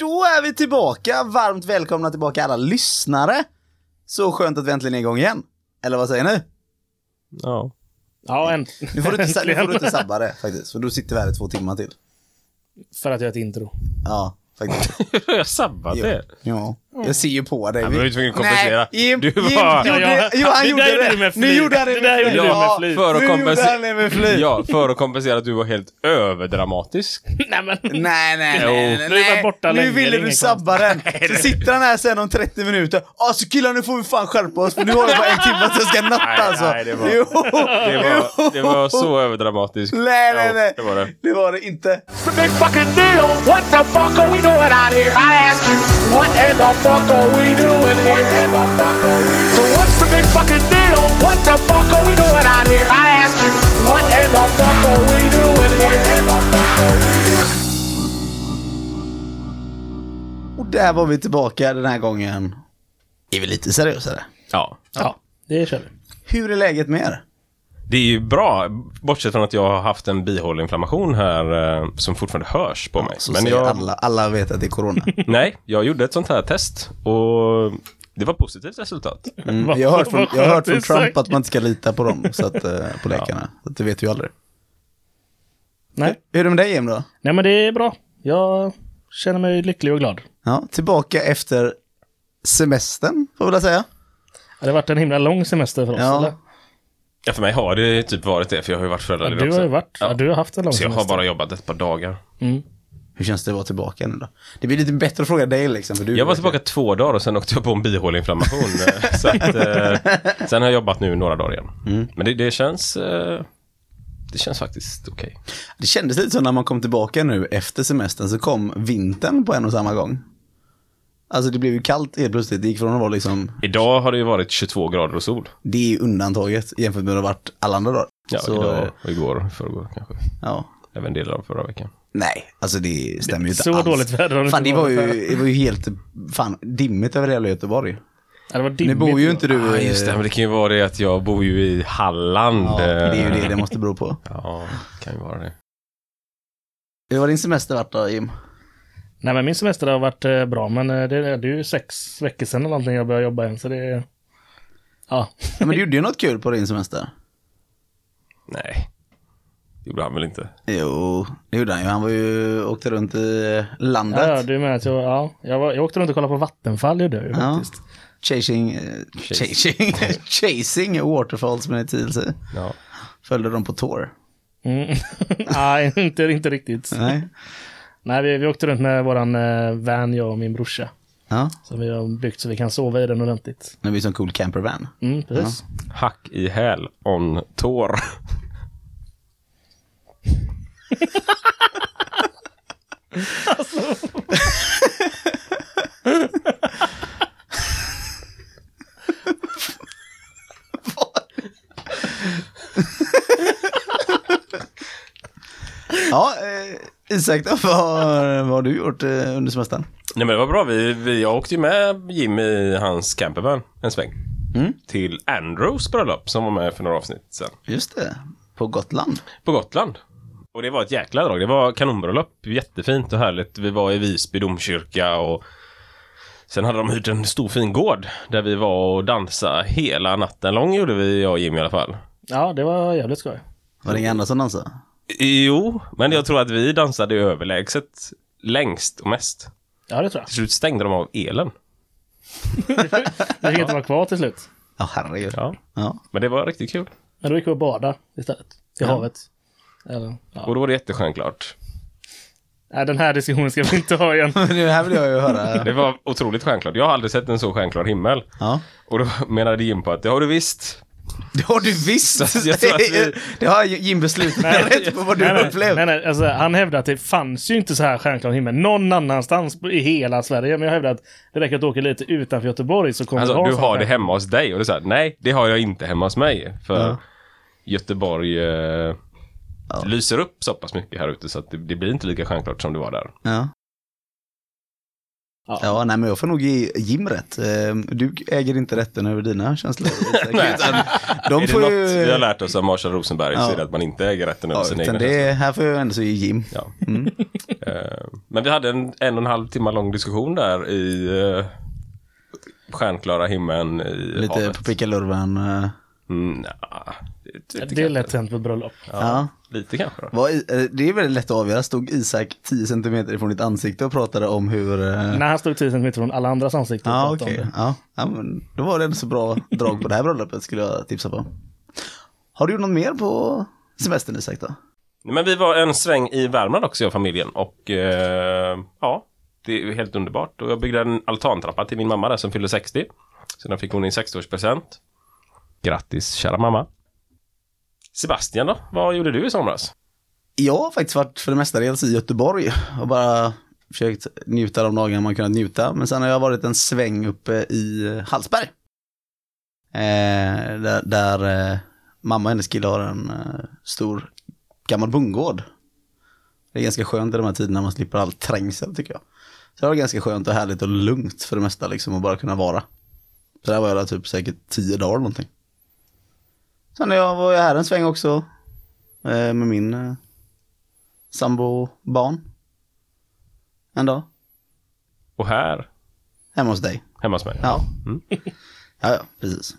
Då är vi tillbaka. Varmt välkomna tillbaka alla lyssnare. Så skönt att vi äntligen är igång igen. Eller vad säger ni? Ja. Ja, äntligen. Nu får du inte sabba det faktiskt. För då sitter vi här i 2 timmar till. För att jag har ett intro. Ja, faktiskt. Jag sabbat det. Ja. Jag ser ju på dig. Jim gjorde det med flit. Ja, för att kompensera att du var helt överdramatisk. Nu ville du sabba den. Så sitter han här sen om 30 minuter. Alltså killar, nu får vi fan skärpa oss, för nu har vi bara 1 timme så ska natta alltså. Det var så överdramatiskt. Nej. Det var det inte. What the fuck are we doing out here? I ask you, what the fuck are we doing here? So what's the big fucking deal? What the fuck are we doing out here? I ask you, what in the fuck are we doing here? Och där var vi tillbaka den här gången. Är vi lite seriösare? Ja, det kör vi. Hur är läget med er? Det är ju bra, bortsett från att jag har haft en bihåleinflammation här som fortfarande hörs på mig. Så men alla vet att det är corona. Nej, jag gjorde ett sånt här test och det var positivt resultat. Mm, jag har hört från Trump att man inte ska lita på dem, så att, på läkarna. Ja. Så att det vet ju aldrig. Nej. Hur är det med dig, Jim, då? Nej, men det är bra. Jag känner mig lycklig och glad. Ja, tillbaka efter semestern, får jag väl säga. Ja, det har varit en himla lång semester för oss, eller? Ja, för mig har det typ varit det, för jag har ju varit föräldraledig också. Du har haft en lång semester. Så jag har bara jobbat ett par dagar. Mm. Hur känns det att vara tillbaka nu då? Det blir lite bättre att fråga dig liksom. För jag var tillbaka 2 dagar och sen åkte jag på en bihåleinflammation. Så att, sen har jag jobbat nu några dagar igen. Mm. Men det känns faktiskt okej. Det kändes lite så när man kom tillbaka nu efter semestern, så kom vintern på en och samma gång. Alltså det blev ju kallt helt plötsligt. Det gick från att vara liksom... Idag har det ju varit 22 grader och sol. Det är ju undantaget jämfört med att det har varit alla andra dagar. Ja, så... idag och igår, förrgår kanske. Ja. Även delar av förra veckan. Nej, alltså det stämmer ju inte så alls. Så dåligt väder. Fan, det var ju helt fan dimmigt över hela Göteborg. Ja, det var dimmigt. Nu bor ju inte du... Ah, just det, men det kan ju vara det att jag bor ju i Halland. Ja, det är ju det måste bero på. Ja, det kan ju vara det. Hur var din semester varit då, Jim? Nej, men min semester har varit bra, men det är ju 6 veckor sedan eller någonting jag började jobba igen, så det... Ja. Men du gjorde ju något kul på din semester. Nej, det gjorde han väl inte? Jo, det gjorde han ju. Han var ju, åkte runt i landet. Ja, du menar att jag åkte runt och kollade på Vattenfall, gjorde jag ju faktiskt. Chasing Waterfalls med TLC. Ja. Följde dem på tour. Mm. Nej, inte riktigt. Nej. Nej, vi åkte runt med våran van, jag och min brorsa. Ja. Som vi har byggt så vi kan sova i den ordentligt. Det blir som en cool campervan. Mm, precis. Ja. Hack i häl on tour. Alltså. Ja, Isak, vad har du gjort under semestern? Nej, men det var bra. Jag åkte ju med Jim i hans campervan en sväng. Mm. Till Andrews bröllop som var med för några avsnitt sen. Just det, på Gotland. Och det var ett jäkla drag. Det var kanonbröllop, jättefint och härligt. Vi var i Visby domkyrka och sen hade de hyrt en stor fin gård där vi var och dansade hela natten lång, gjorde vi, jag och Jim i alla fall. Ja, det var jävligt skoj. Var det inga andra som dansade? Jo, men jag tror att vi dansade överlägset längst och mest. Ja, det tror jag. Till slut stängde de av elen. Det gick inte vara kvar till slut. Ja, herregud. Ja. Men det var riktigt kul. Men då gick vi och bada istället. I havet. Eller, ja. Och då var det jätteskönt klart. Nej, den här diskussionen ska vi inte ha igen. Det här vill jag ju höra. Det var otroligt stjärnklart. Jag har aldrig sett en så stjärnklar himmel. Ja. Och då menade Jim på att det har du visst. Det har du visst. Jag tror att det har Jim beslutat rätt på vad du upplevde. Nej, alltså, han hävdade att det fanns ju inte så här stjärnklar himmel någon annanstans i hela Sverige. Men jag hävdade att det räcker att åka lite utanför Göteborg så kommer alltså, du har det hemma hos dig. Och du sa, nej, det har jag inte hemma hos mig. För Göteborg lyser upp så pass mycket här ute så att det blir inte lika stjärnklart som det var där. Ja. Ja, nej, men jag får nog ge Jim rätt. Du äger inte rätten över dina känslor. De får ju... Vi har lärt oss av Marshall Rosenberg så är det att man inte äger rätten över sina egna känslor. Här får jag ändå så ge Jim. Ja. Mm. Men vi hade en och en halv timme lång diskussion där i stjärnklara himlen i lite havet. På pickalurvan. Det är lätt hänt på bröllop. Ja. Lite kanske då. Det är väldigt lätt att avgöra. Stod Isak 10 cm ifrån ditt ansikte och pratade om hur... Nej, han stod 10 cm från alla andras ansikten. Ja, okej. Ja, men då var det en så bra drag på det här bröllopet, skulle jag tipsa på. Har du gjort något mer på semestern, Isak, då? Men vi var en sväng i Värmland också, jag och familjen. Och det är helt underbart. Och jag byggde en altantrappa till min mamma där som fyllde 60. Sen fick hon en 60-årspresent. Grattis, kära mamma. Sebastian då? Vad gjorde du i somras? Jag har faktiskt varit för det mesta dels i Göteborg och bara försökt njuta de dagarna man kunnat njuta. Men sen har jag varit en sväng uppe i Hallsberg. Där mamma och hennes kille har en stor gammal bondgård. Det är ganska skönt i de här tiderna man slipper all trängsel, tycker jag. Så det var ganska skönt och härligt och lugnt för det mesta liksom, att bara kunna vara. Så där var jag där typ säkert 10 dagar eller någonting. Sen jag var här en sväng också med min sambo barn. En dag. Och här? Hemma hos dig. Hemma hos mig? Ja. Mm. Ja, precis.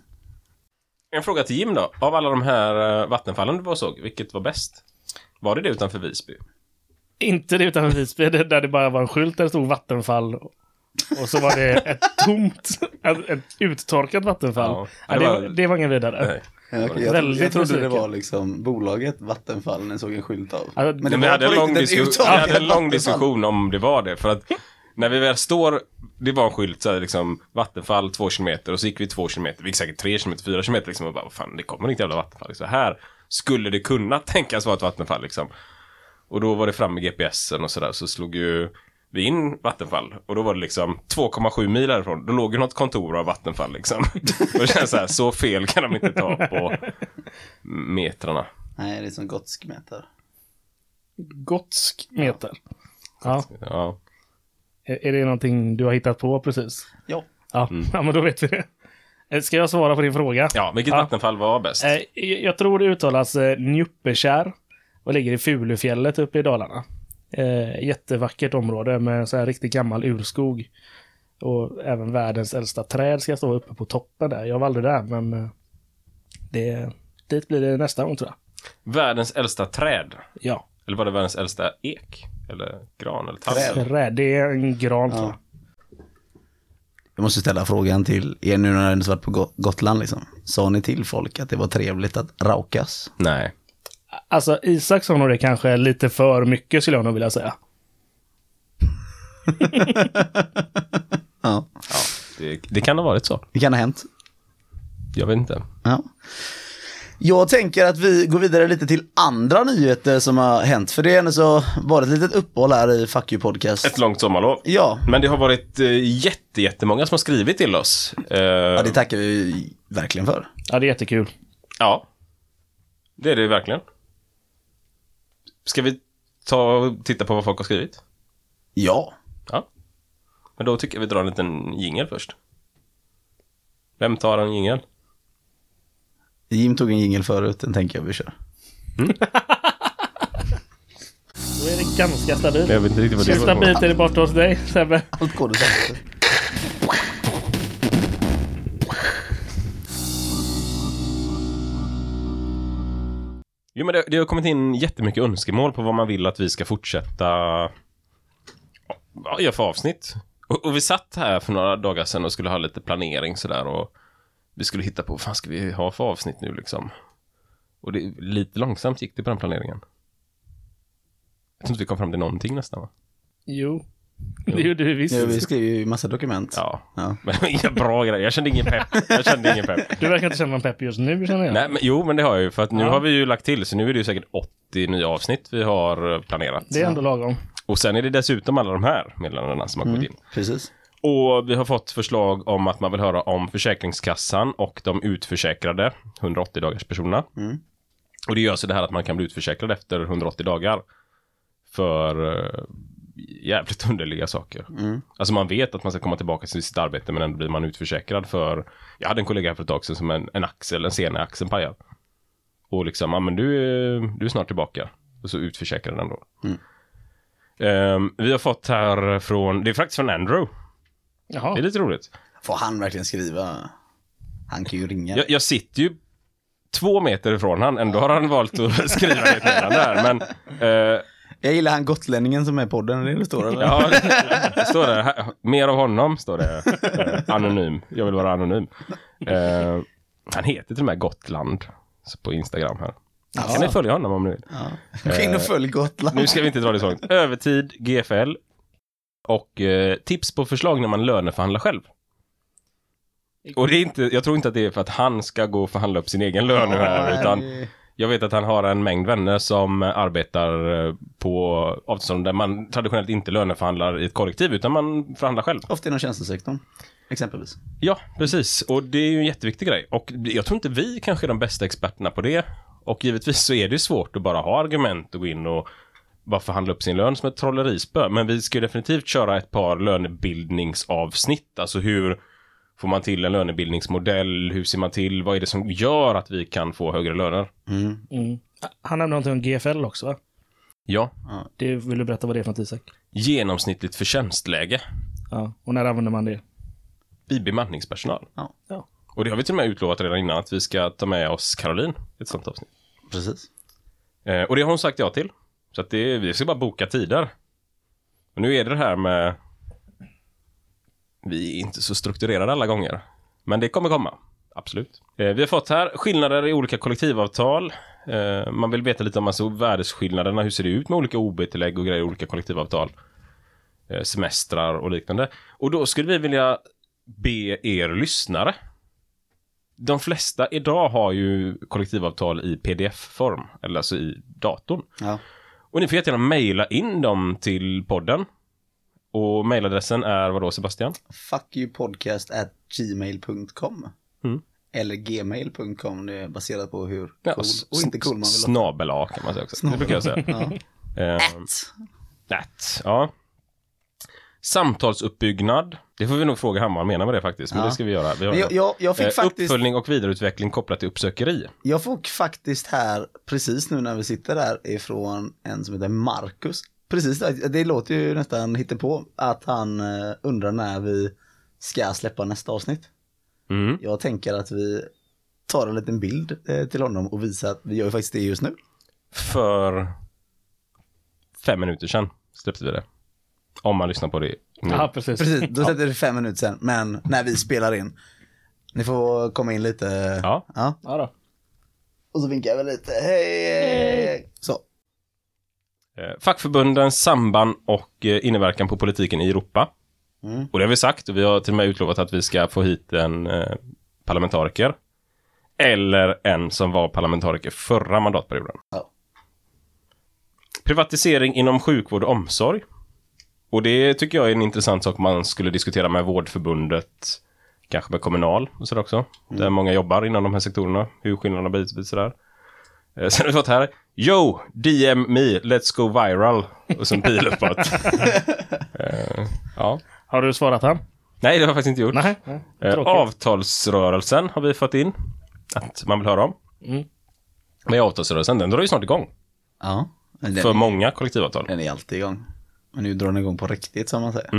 En fråga till Jim då. Av alla de här vattenfallen du såg, vilket var bäst? Var det utanför Visby? Inte det utanför Visby, där det bara var en skylt där det stod vattenfall. Och så var det ett tomt, ett uttorkat vattenfall. Ja. Det var ingen vidare. Nej. Jag trodde det var liksom bolaget Vattenfall när jag såg en skylt av. Alltså, men vi hade en lång diskussion om det var det. För att när vi väl står, det var en skylt så här, liksom Vattenfall 2 kilometer. Och så gick vi 2 kilometer, vi gick säkert 3 kilometer, 4 kilometer liksom, och bara, fan, det kommer inte jävla Vattenfall. Så här skulle det kunna tänkas vara ett Vattenfall liksom. Och då var det framme GPSen och sådär. Så slog ju vi in Vattenfall. Och då var det liksom 2,7 mil därifrån. Då låg ju något kontor av Vattenfall liksom. Då känns så här, så fel kan de inte ta på metrarna. Nej, det är som gotsk meter. Gotsk meter? Ja. Är det någonting du har hittat på precis? Ja. Ja, men då vet vi det. Ska jag svara på din fråga? Ja, vilket Vattenfall var bäst? Jag tror det uttalas Njuppekär. Och ligger i Fulufjället uppe i Dalarna. Jättevackert område med så här riktigt gammal urskog och även världens äldsta träd ska stå uppe på toppen där. Jag var aldrig där, men dit blir det nästa gång, tror jag. Världens äldsta träd? Ja. Eller var det världens äldsta ek? Eller gran? Eller tall? Träd, det är en gran, tror jag. Jag måste ställa frågan till er nu när ni har varit på Gotland liksom. Sa ni till folk att det var trevligt att raukas? Nej. Alltså, Isaksson och det kanske lite för mycket, skulle jag nog vilja säga. Ja, det kan ha varit så. Det kan ha hänt. Jag vet inte. Ja. Jag tänker att vi går vidare lite till andra nyheter som har hänt. För det har så varit ett litet uppehåll här i Fuck You Podcast. Ett långt sommarlov. Ja. Men det har varit jättemånga som har skrivit till oss. Ja, det tackar vi verkligen för. Ja, det är jättekul. Ja. Det är det verkligen. Ska vi ta och titta på vad folk har skrivit? Ja. Men då tycker jag vi drar en liten jingle först. Vem tar en jingle? Jim tog en jingle förut, den tänker jag vi kör. Då är det ganska stabilt. Jag vet inte riktigt vad det är. Stabilt är det borta hos dig, Sebbe. Allt går det stabilt. Jo, men det har kommit in jättemycket önskemål på vad man vill att vi ska fortsätta göra för avsnitt. Och vi satt här för några dagar sedan och skulle ha lite planering sådär, och vi skulle hitta på vad fan ska vi ha för avsnitt nu liksom. Och det lite långsamt gick det på den planeringen. Jag tror inte vi kom fram till någonting nästan, va? Jo. Det gjorde vi visst. Ja, vi skrev ju massa dokument. Ja. Men inga bra grejer. Jag kände ingen pepp. Du verkar inte känna någon pepp just nu, känner jag. Nej, men, jo, men det har jag ju. För att nu har vi ju lagt till, så nu är det ju säkert 80 nya avsnitt vi har planerat. Det är ändå lagom. Och sen är det dessutom alla de här meddelandena som har gått in. Precis. Och vi har fått förslag om att man vill höra om Försäkringskassan och de utförsäkrade 180-dagars personerna. Och det gör så det här att man kan bli utförsäkrad efter 180 dagar för jävligt underliga saker. Mm. Alltså man vet att man ska komma tillbaka till sitt arbete, men ändå blir man utförsäkrad för... Jag hade en kollega för ett tag sedan som en sena axeln pajade. Och liksom, ja men du är snart tillbaka. Och så utförsäkrade den då. Mm. Vi har fått här från... Det är faktiskt från Andrew. Jaha. Det är lite roligt. Får han verkligen skriva? Han kan ju ringa. Jag sitter ju 2 meter ifrån han. Ändå har han valt att skriva lite där. Men... Jag gillar han gotlänningen som är podden. Det står där. Ja, det står där. Mer av honom står det. Anonym. Jag vill vara anonym. Han heter till och med Gotland på Instagram här. Ja. Kan ni följa honom om ni vill? Ja. In och följ Gotland. Nu ska vi inte dra det så långt. Övertid, GFL och tips på förslag när man löneförhandlar själv. Och det är inte, jag tror inte att det är för att han ska gå och förhandla upp sin egen lön nu här, utan jag vet att han har en mängd vänner som arbetar på avstånd där man traditionellt inte löneförhandlar i ett kollektiv, utan man förhandlar själv. Ofta inom tjänstesektorn, exempelvis. Ja, precis. Och det är ju en jätteviktig grej. Och jag tror inte vi kanske är de bästa experterna på det. Och givetvis så är det svårt att bara ha argument och gå in och bara förhandla upp sin lön som ett trollerispö. Men vi ska ju definitivt köra ett par lönebildningsavsnitt. Alltså hur får man till en lönebildningsmodell? Hur ser man till? Vad är det som gör att vi kan få högre löner? Mm. Mm. Han nämnde någonting om GFL också, va? Ja. Det vill du berätta vad det är för något, Isak? Genomsnittligt förtjänstläge. Ja, och när använder man det? Vid bemanningspersonal. Ja, ja. Och det har vi till och med utlovat redan innan att vi ska ta med oss Caroline i ett sånt avsnitt. Precis. Och det har hon sagt ja till. Så att vi ska bara boka tider. Och nu är det här med... Vi är inte så strukturerade alla gånger. Men det kommer komma. Absolut. Vi har fått här skillnader i olika kollektivavtal. Man vill veta lite om alltså värdesskillnaderna. Hur ser det ut med olika OB-tillägg och grejer i olika kollektivavtal? Semestrar och liknande. Och då skulle vi vilja be er lyssnare. De flesta idag har ju kollektivavtal i pdf-form. Eller alltså i datorn. Ja. Och ni får gärna mejla in dem till podden. Och mejladressen är vad då, Sebastian? fuckyoupodcast@gmail.com Eller gmail.com. Det är baserat på hur cool och inte cool man vill. Snabel-a kan man säga också. Det brukar jag säga. Ja. Samtalsuppbyggnad. Det får vi nog fråga Hammar menar med det faktiskt. Men det ska vi göra. Jag fick faktiskt... Uppföljning och vidareutveckling kopplat till uppsökeri. Jag fick faktiskt här, precis nu när vi sitter där, ifrån en som heter Marcus. Precis, det låter ju nästan hittepå att han undrar när vi ska släppa nästa avsnitt. Mm. Jag tänker att vi tar en liten bild till honom och visar att vi gör faktiskt det just nu. För 5 minuter sedan släppte vi det. Om man lyssnar på det nu. Ja, precis. Då sätter det 5 minuter sedan, men när vi spelar in. Ni får komma in lite. Ja då. Och så vinkar vi lite. Hej! Så. Fackförbundens samband och inverkan på politiken i Europa. Och det har vi sagt, och vi har till och med utlovat att vi ska få hit en parlamentariker. Eller en som var parlamentariker förra mandatperioden. Privatisering inom sjukvård och omsorg. Och det tycker jag är en intressant sak man skulle diskutera med Vårdförbundet. Kanske med Kommunal och sådär också. Där många jobbar inom de här sektorerna. Hur skillnaderna blir och sådär. Sen har vi fått här. Yo, DM me, let's go viral. Och så en pil uppåt. Ja. Har du svarat han? Nej, det har jag faktiskt inte gjort. Nej, avtalsrörelsen har vi fått in. Att man vill höra om. Men avtalsrörelsen, den drar ju snart igång. Ja. För många kollektivavtal. Den är alltid igång. Men nu drar den igång på riktigt, som man säger.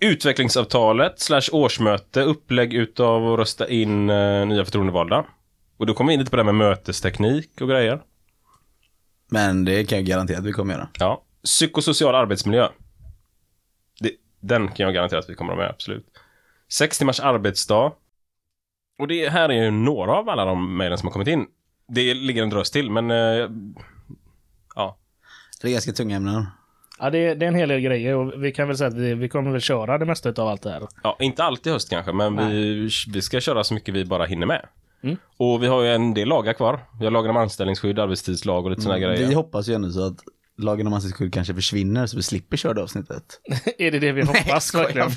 Utvecklingsavtalet /årsmöte. Upplägg utav att rösta in nya förtroendevalda. Och då kommer vi in lite på det här med mötesteknik och grejer. Men det kan jag garantera att vi kommer göra. Ja. Psykosocial arbetsmiljö. Den kan jag garantera att vi kommer att med, absolut. 6 timmars arbetsdag. Och det här är ju några av alla de mejlen som har kommit in. Det ligger en drös till, men... ja. Det är ganska tunga ämnen. Ja, det är en hel del grejer, och vi kan väl säga att vi kommer väl köra det mesta av allt det här. Ja, inte alltid höst kanske, men vi ska köra så mycket vi bara hinner med. Och vi har ju en del lagar kvar. Vi har lagen om anställningsskydd, arbetstidslag och lite sådana grejer. Vi hoppas ju nu så att lagen om anställningsskydd kanske försvinner, så vi slipper köra det avsnittet. Är det vi hoppas? Nej, verkligen.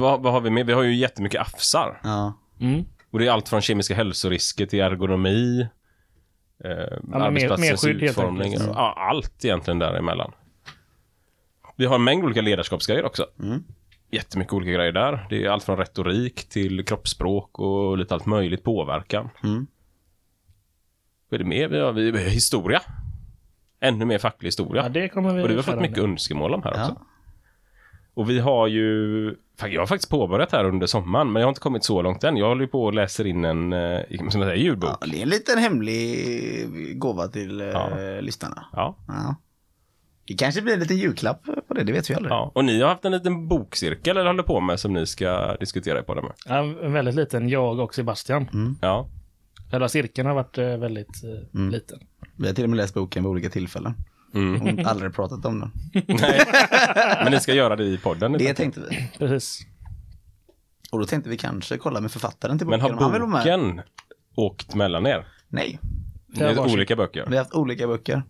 Vad har vi med? Vi har ju jättemycket affsar. Och det är allt från kemiska hälsorisker till ergonomi. arbetsplatsens utformning. Ja, allt egentligen däremellan. Vi har en mängd olika ledarskapsgrejer också. Mm. Jättemycket olika grejer där. Det är allt från retorik till kroppsspråk och lite allt möjligt påverkan. Mm. Vad är det mer? Vi har historia. Ännu mer facklig historia. Ja, det kommer vi och det har fått mycket önskemål om här också. Och vi har ju... Jag har faktiskt påbörjat här under sommaren, men jag har inte kommit så långt än. Jag håller ju på och läser in en ljudbok. Ja, det är en liten hemlig gåva till lyssnarna. Ja. Det kanske blir en liten julklapp på det vet vi aldrig. Ja, och ni har haft en liten bokcirkel eller håller på med som ni ska diskutera på det med. Ja, väldigt liten. Jag och Sebastian. Mm. Ja. Hela cirkeln har varit väldigt liten. Vi har till och med läst boken vid olika tillfällen. Mm. Och aldrig pratat om den. Nej. Men ni ska göra det i podden. Det tänkte vi. Precis. Och då tänkte vi kanske kolla med författaren till boken. Men har boken åkt mellan er? Nej. Det är olika böcker. Vi har haft olika böcker.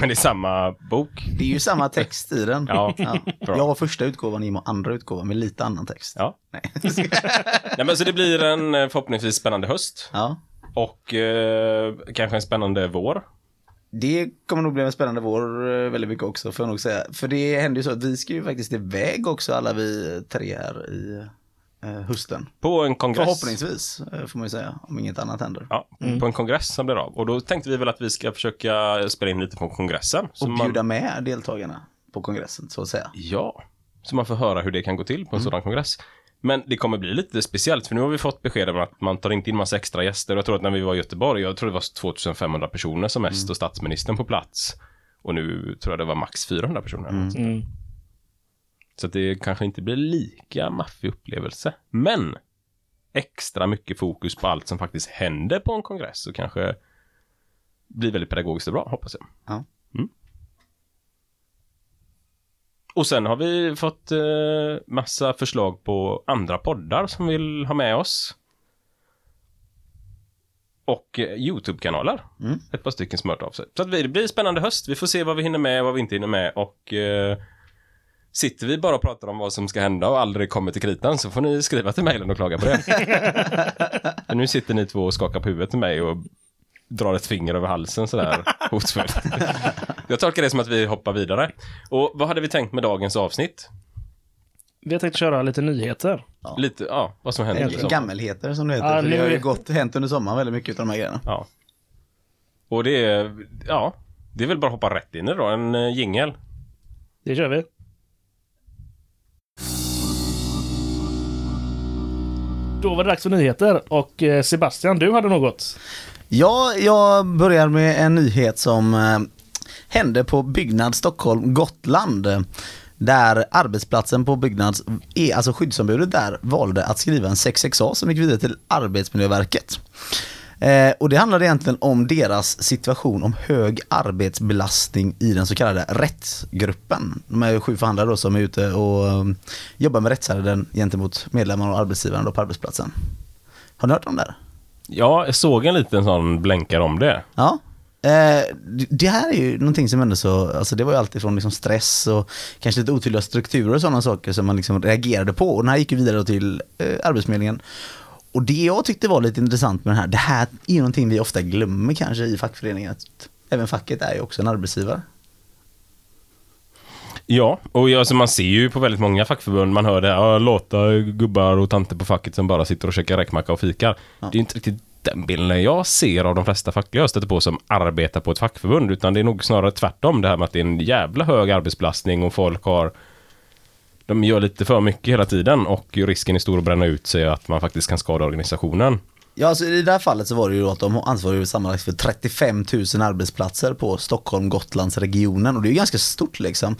Men det är samma bok. Det är ju samma text i den. Ja. Jag har första utgåvan, Jim och andra utgåvan med lite annan text. Ja. Nej, men så det blir en förhoppningsvis spännande höst. Ja. Och kanske en spännande vår. Det kommer nog bli en spännande vår väldigt mycket också, får jag nog säga. För det händer ju så att vi ska ju faktiskt iväg också, alla vi tre här i hösten. På en kongress. Förhoppningsvis, får man ju säga, om inget annat händer. Ja, på en kongress som blir av. Och då tänkte vi väl att vi ska försöka spela in lite från kongressen. Och bjuda med deltagarna på kongressen, så att säga. Ja, så man får höra hur det kan gå till på en sådan kongress. Men det kommer bli lite speciellt, för nu har vi fått besked om att man tar inte in massa extra gäster. Jag tror att när vi var i Göteborg, jag tror det var 2500 personer som mest och statsministern på plats. Och nu tror jag det var max 400 personer. Så att det kanske inte blir lika maffig upplevelse. Men extra mycket fokus på allt som faktiskt händer på en kongress och kanske blir väldigt pedagogiskt och bra, hoppas jag. Ja. Mm. Och sen har vi fått massa förslag på andra poddar som vill ha med oss. Och YouTube-kanaler. Ett par stycken som hört av sig. Så att det blir en spännande höst. Vi får se vad vi hinner med och vad vi inte hinner med. Och sitter vi bara och pratar om vad som ska hända och aldrig kommer till kritan, så får ni skriva till mejlen och klaga på det. För nu sitter ni två och skakar på huvudet till mig och drar ett finger över halsen sådär hotfullt. Jag tolkar det som att vi hoppar vidare. Och vad hade vi tänkt med dagens avsnitt? Vi har tänkt köra lite nyheter. Ja. Lite, ja, vad som händer. Lite gammelheter som det heter. Ja, för det har ju hänt under sommaren väldigt mycket utav de här grejerna. Ja. Och det är väl bara hoppa rätt in då. En jingle. Det kör vi. Då var det dags för nyheter. Och Sebastian, du hade något. Ja, jag börjar med en nyhet som hände på Byggnad Stockholm Gotland, där arbetsplatsen på Byggnads, alltså skyddsombudet där, valde att skriva en 6:6a som gick vidare till Arbetsmiljöverket. Och det handlade egentligen om deras situation om hög arbetsbelastning i den så kallade rättsgruppen. De är 7 förhandlare då som är ute och jobbar med rättsärenden gentemot medlemmar och arbetsgivaren då på arbetsplatsen. Har ni hört om det? Ja, jag såg en liten sån blänkar om det. Ja. Det här är ju någonting som ändå så, alltså det var ju alltid från liksom stress och kanske lite otydliga strukturer och sådana saker som man liksom reagerade på, och den här gick ju vidare till Arbetsförmedlingen. Och det jag tyckte var lite intressant med det här är ju någonting vi ofta glömmer kanske i fackföreningen, att även facket är ju också en arbetsgivare. Ja, och alltså man ser ju på väldigt många fackförbund, man hör det här, låta gubbar och tanter på facket som bara sitter och käkar räkmacka och fikar. Ja. Det är ju inte riktigt den bilden jag ser av de flesta fackliga jag stöter på som arbetar på ett fackförbund, utan det är nog snarare tvärtom det här med att det är en jävla hög arbetsbelastning och folk de gör lite för mycket hela tiden och risken är stor att bränna ut sig, att man faktiskt kan skada organisationen. Ja, alltså i det här fallet så var det ju att de ansvarade sammanlagt för 35 000 arbetsplatser på Stockholm-Gotlandsregionen, och det är ju ganska stort liksom.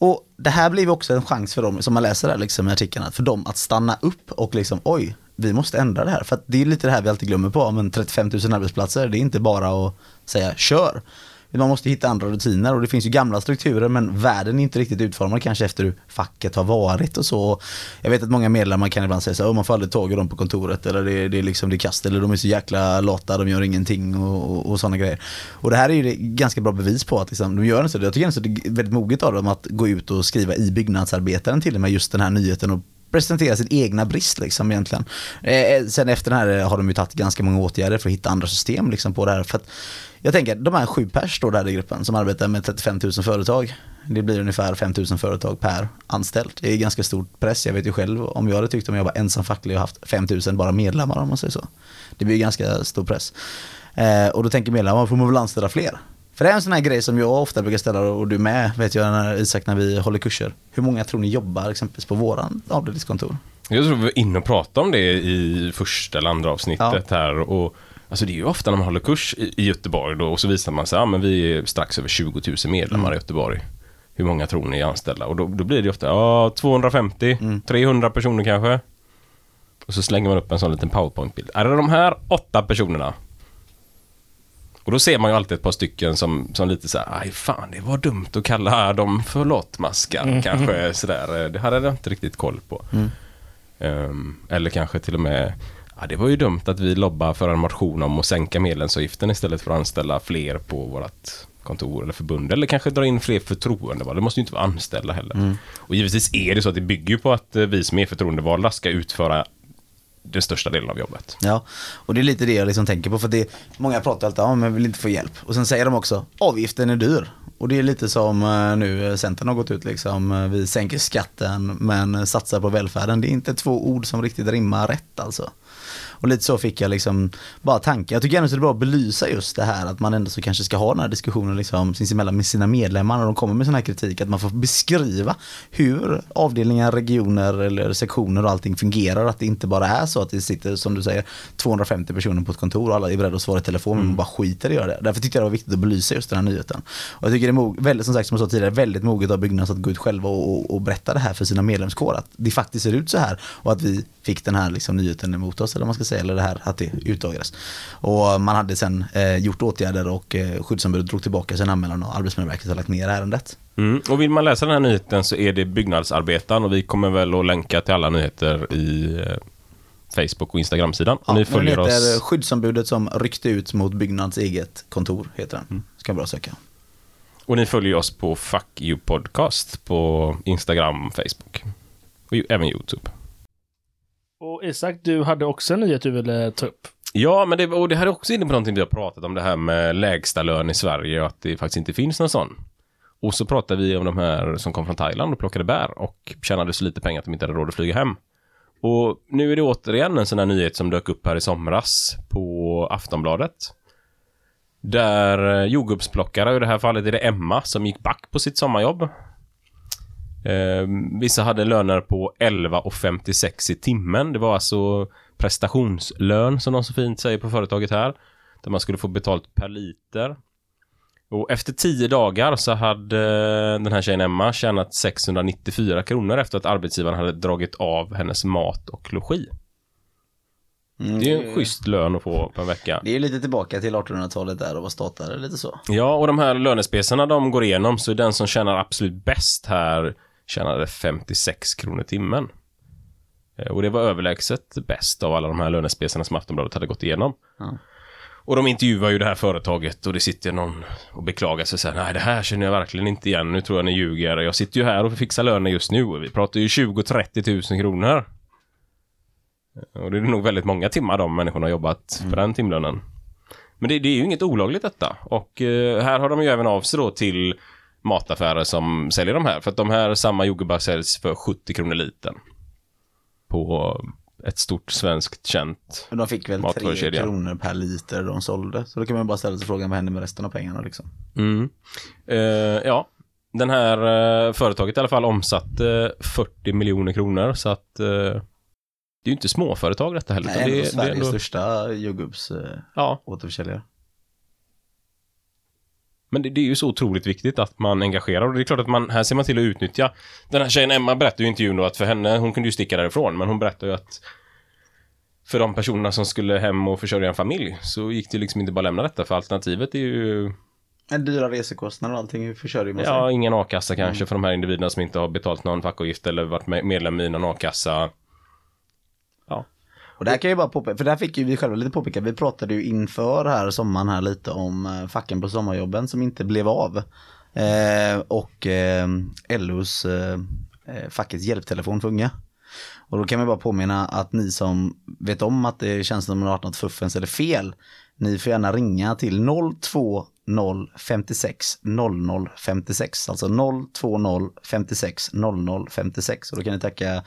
Och det här blev också en chans för dem, som man läser där liksom i artikeln, för dem att stanna upp och liksom, oj, vi måste ändra det här. För att det är lite det här vi alltid glömmer på, men 35 000 arbetsplatser, det är inte bara att säga kör. Man måste hitta andra rutiner, och det finns ju gamla strukturer, men världen är inte riktigt utformad kanske efter hur facket har varit och så. Jag vet att många medlemmar kan ibland säga så här, man får aldrig tag i dem på kontoret, eller det är liksom det kast, eller de är så jäkla lata, de gör ingenting och sådana grejer. Och det här är ju ganska bra bevis på att liksom, de gör det så. Jag tycker det är väldigt moget av dem att gå ut och skriva i Byggnadsarbetaren till och med just den här nyheten och presentera sin egna brist liksom egentligen. Sen efter det här har de ju tagit ganska många åtgärder för att hitta andra system liksom på det här. För att jag tänker, de här 7 pers då där i gruppen som arbetar med 35 000 företag. Det blir ungefär 5 000 företag per anställd. Det är ganska stor press. Jag vet ju själv, om jag hade tyckt om jag var ensam facklig och haft 5 000 bara medlemmar om man säger så. Det blir ganska stor press. Och då tänker medlemmar, får man väl anställa fler? För det är en sån här grej som jag ofta brukar ställa, och du med, vet jag, när vi håller kurser. Hur många tror ni jobbar exempelvis på våran avdelningskontor? Jag tror vi var inne och pratade om det i första eller andra avsnittet här. Och, alltså det är ju ofta när man håller kurs i Göteborg då, och så visar man sig, ja, men vi är strax över 20 000 medlemmar i Göteborg. Hur många tror ni är anställda? Och då blir det ofta 250, 300 personer kanske. Och så slänger man upp en sån liten PowerPoint-bild. Är det de här 8 personerna? Och då ser man ju alltid ett par stycken som lite så här, aj fan, det var dumt att kalla dem för låtmaskar kanske sådär, det hade jag inte riktigt koll på. Eller kanske till och med, ja, det var ju dumt att vi lobbar för en motion om att sänka medlemsavgiften istället för att anställa fler på vårt kontor eller förbund, eller kanske dra in fler förtroendevalda. Det måste ju inte vara anställda heller. Och givetvis är det så att det bygger ju på att vi som är förtroendevalda ska utföra den största delen av jobbet. Ja, och det är lite det jag liksom tänker på, för det är, många pratar alltid om men vill inte få hjälp. Och sen säger de också, avgiften är dyr. Och det är lite som nu Centern har gått ut liksom, vi sänker skatten men satsar på välfärden. Det är inte två ord som riktigt rimmar rätt alltså. Och lite så fick jag liksom bara tanken. Jag tycker ändå att det är bra att belysa just det här, att man ändå så kanske ska ha den här diskussionen liksom sinsemellan med sina medlemmar när de kommer med sån här kritik, att man får beskriva hur avdelningar, regioner eller sektioner och allting fungerar, att det inte bara är så att det sitter, som du säger, 250 personer på ett kontor och alla är beredda att svara i telefon men man bara skiter i att göra det. Därför tyckte jag det var viktigt att belysa just den här nyheten. Och jag tycker det är väldigt, som sagt, som jag sa tidigare, väldigt moget av Byggnads att gå ut själva och berätta det här för sina medlemskår, att det faktiskt ser ut så här och att vi fick den här liksom nyheten emot oss, eller man ska säga, eller det här att det utdagades. Och man hade sen gjort åtgärder och skyddsombudet drog tillbaka sin anmälan och Arbetsmiljöverket har lagt ner ärendet. Och vill man läsa den här nyheten så är det Byggnadsarbetaren, och vi kommer väl att länka till alla nyheter i Facebook och Instagram-sidan. Ja, och ni följer den heter oss. Skyddsombudet som ryckte ut mot Byggnads eget kontor heter den. Ska bra söka. Och ni följer oss på Fuck You Podcast på Instagram, Facebook och även YouTube. Och Isak, du hade också en nyhet du ville ta upp. Ja, men det här är också inne på någonting vi har pratat om, det här med lägsta lön i Sverige och att det faktiskt inte finns någon sån. Och så pratade vi om de här som kom från Thailand och plockade bär och tjänade så lite pengar att de inte hade råd att flyga hem. Och nu är det återigen en sån här nyhet som dök upp här i somras på Aftonbladet. Där jordgubbsplockare, i det här fallet är det Emma, som gick back på sitt sommarjobb. Vissa hade löner på 11,56 i timmen. Det var alltså prestationslön, som de så fint säger på företaget här, där man skulle få betalt per liter. Och efter 10 dagar så hade den här tjejen Emma tjänat 694 kronor efter att arbetsgivaren hade dragit av hennes mat och logi. Det är ju en schysst lön att få på en vecka. Det är ju lite tillbaka till 1800-talet där och vad startade lite så. Ja, och de här lönespesarna de går igenom, så den som tjänar absolut bäst här tjänade 56 kronor timmen. Och det var överlägset bäst av alla de här lönespesarna som Aftonbladet hade gått igenom. Ja. Och de intervjuar ju det här företaget och det sitter någon och beklagar sig och säger, nej, det här känner jag verkligen inte igen, nu tror jag ni ljuger. Jag sitter ju här och fixar löner just nu och vi pratar ju 20-30 000 kronor. Och det är nog väldigt många timmar de människorna har jobbat för den timlönen. Men det är ju inget olagligt detta. Och här har de ju även av sig då till mataffärer som säljer de här. För att de här samma jordgubbar säljs för 70 kronor liten. På ett stort svenskt känt. Men de fick väl 3 kronor per liter de sålde. Så då kan man bara ställa sig frågan, vad händer med resten av pengarna liksom? Ja. Den här företaget i alla fall omsatte 40 miljoner kronor. Så att... det är ju inte småföretag detta heller. Nej, det är Sveriges största jordgubbs återförsäljare. Men det är ju så otroligt viktigt att man engagerar. Och det är klart att man, här ser man till att utnyttja. Den här tjejen Emma berättade ju i intervjun då att för henne, hon kunde ju sticka därifrån. Men hon berättade ju att för de personerna som skulle hem och försörja en familj så gick det liksom inte bara lämna detta. För alternativet är ju... en dyra resekostnader och allting, hur försörjer man sig? Ja, ingen a-kassa kanske för de här individerna som inte har betalt någon fackavgift eller varit medlem i någon a-kassa. Ja. Och där kan jag ju bara påpeka, för där fick ju vi själva lite påpeka, vi pratade ju inför här sommaren här lite om facken på sommarjobben som inte blev av och LOs fackets hjälptelefon för unga. Och då kan vi bara påminna att ni som vet om att det känns som att 18 fuffens eller fel, ni får gärna ringa till 020 56 00 56, alltså 020 56 00 56. Och då kan ni tacka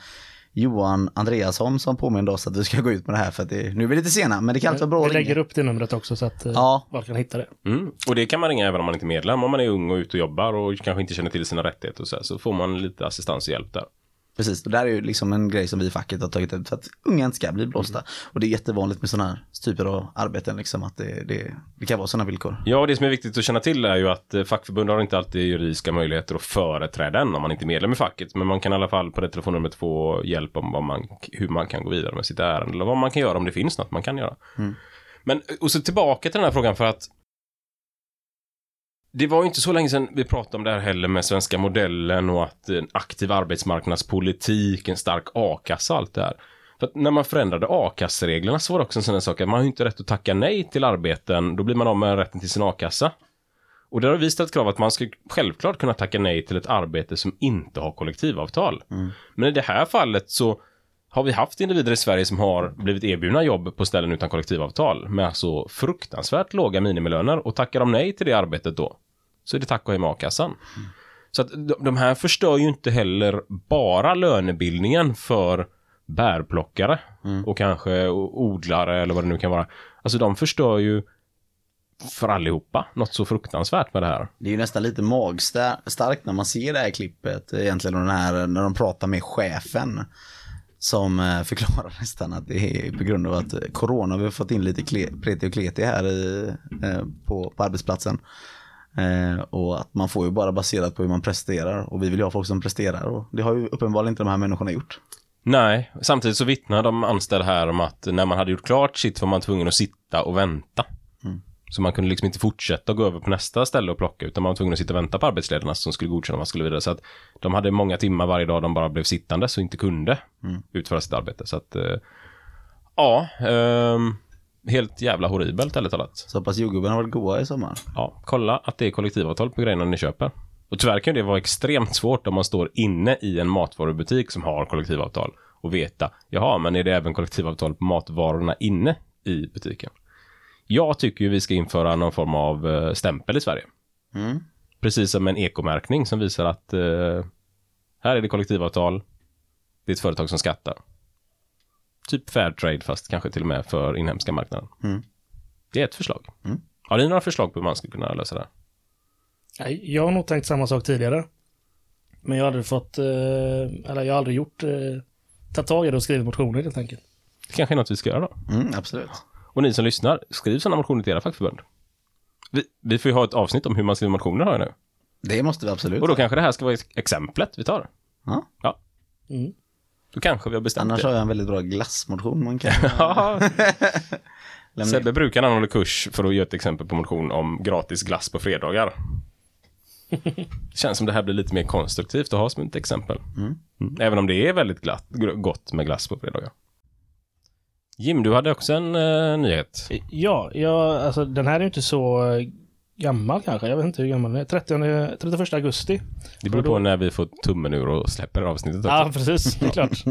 Johan Andreasson som påminner oss att vi ska gå ut med det här, för att det, nu är vi lite sena, men det kan alltså vara bra. Vi lägger upp det numret också så att man kan hitta det. Mm. Och det kan man ringa även om man inte är medlem, om man är ung och ute och jobbar och kanske inte känner till sina rättigheter och så får man lite assistans och hjälp där. Precis, och det här är ju liksom en grej som vi i facket har tagit ut för att unga inte ska bli blåsta. Mm. Och det är jättevanligt med sådana här typer av arbeten liksom, att det kan vara sådana villkor. Ja, och det som är viktigt att känna till är ju att fackförbund har inte alltid juridiska möjligheter att företräda en om man inte är medlem i facket. Men man kan i alla fall på det telefonnumret få hjälp om hur man kan gå vidare med sitt ärende eller vad man kan göra om det finns något man kan göra. Mm. Men, och så tillbaka till den här frågan, för att det var ju inte så länge sedan vi pratade om det här heller med svenska modellen och att en aktiv arbetsmarknadspolitik, en stark a-kassa och allt det här. För att när man förändrade a-kassereglerna så var det också en sån här sak att man har ju inte rätt att tacka nej till arbeten, då blir man av med rätten till sin a-kassa. Och där har vi ställt krav att man ska självklart kunna tacka nej till ett arbete som inte har kollektivavtal. Mm. Men i det här fallet så har vi haft individer i Sverige som har blivit erbjudna jobb på ställen utan kollektivavtal med så fruktansvärt låga minimilöner, och tackar de nej till det arbetet då så är det tack och hej med a-kassan. Mm. Så att de här förstör ju inte heller bara lönebildningen för bärplockare och kanske odlare eller vad det nu kan vara. Alltså de förstör ju för allihopa något så fruktansvärt med det här. Det är ju nästan lite magstarkt när man ser det här klippet egentligen, den här, när de pratar med chefen som förklarar nästan att det är på grund av att corona vi har fått in lite preti och kleti här på arbetsplatsen. Och att man får ju bara baserat på hur man presterar, och vi vill ju ha folk som presterar, och det har ju uppenbarligen inte de här människorna gjort. Nej, samtidigt så vittnar de anställda här om att när man hade gjort klart sitt var man tvungen att sitta och vänta. Så man kunde liksom inte fortsätta gå över på nästa ställe och plocka, utan man var tvungen att sitta och vänta på arbetsledarna som skulle godkänna om man skulle vidare. Så att de hade många timmar varje dag de bara blev sittande så inte kunde utföra sitt arbete. Så att, helt jävla horribelt eller talat. Så pass jordgubben har varit goa i sommar. Ja, kolla att det är kollektivavtal på grejerna ni köper. Och tyvärr kan det vara extremt svårt om man står inne i en matvarubutik som har kollektivavtal och veta, jaha, men är det även kollektivavtal på matvarorna inne i butiken? Jag tycker ju vi ska införa någon form av stämpel i Sverige. Mm. Precis som en ekomärkning som visar att här är det kollektivavtal, det är ett företag som skattar. Typ fair trade, fast kanske till och med för inhemska marknaden. Mm. Det är ett förslag. Mm. Har ni några förslag på hur man skulle kunna lösa det? Nej, jag har nog tänkt samma sak tidigare. Men jag har aldrig tagit tag i det och skrivit motioner helt enkelt. Det kanske är något vi ska göra då. Mm, absolut. Och ni som lyssnar, skriv sådana motioner till era fackförbund. Vi får ju ha ett avsnitt om hur man skriver motioner här nu. Det måste vi absolut. Och då kanske det här ska vara exemplet vi tar. Ja. Ja. Mm. Då kanske vi har bestämt. Annars det. Har jag en väldigt bra glassmotion man kan. Sebbe brukar anordna kurs för att göra ett exempel på motion om gratis glass på fredagar. Det känns som det här blir lite mer konstruktivt att ha som ett exempel. Mm. Mm. Även om det är väldigt gott med glass på fredagar. Jim, du hade också en nyhet. Ja, alltså, den här är ju inte så gammal kanske. Jag vet inte hur gammal den är. 31 augusti. Det beror på när vi får tummen ur och släpper avsnittet också. Ja, precis. Det är klart.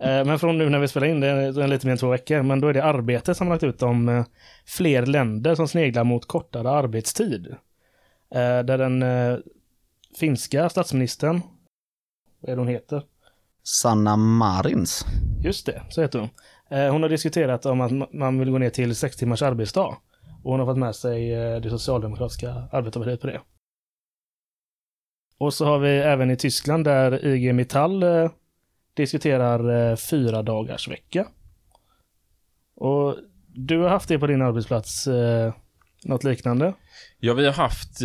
Men från nu när vi spelar in, det är lite mer än 2 veckor. Men då är det Arbetet som har lagt ut om fler länder som sneglar mot kortare arbetstid. Där den finska statsministern, vad är det hon heter? Sanna Marin. Just det, så heter hon. Hon har diskuterat om att man vill gå ner till 6 timmars arbetsdag. Och hon har fått med sig det socialdemokratiska arbetarpartiet på det. Och så har vi även i Tyskland där IG Metall diskuterar 4 dagars vecka. Och du har haft det på din arbetsplats, något liknande? Ja, vi har haft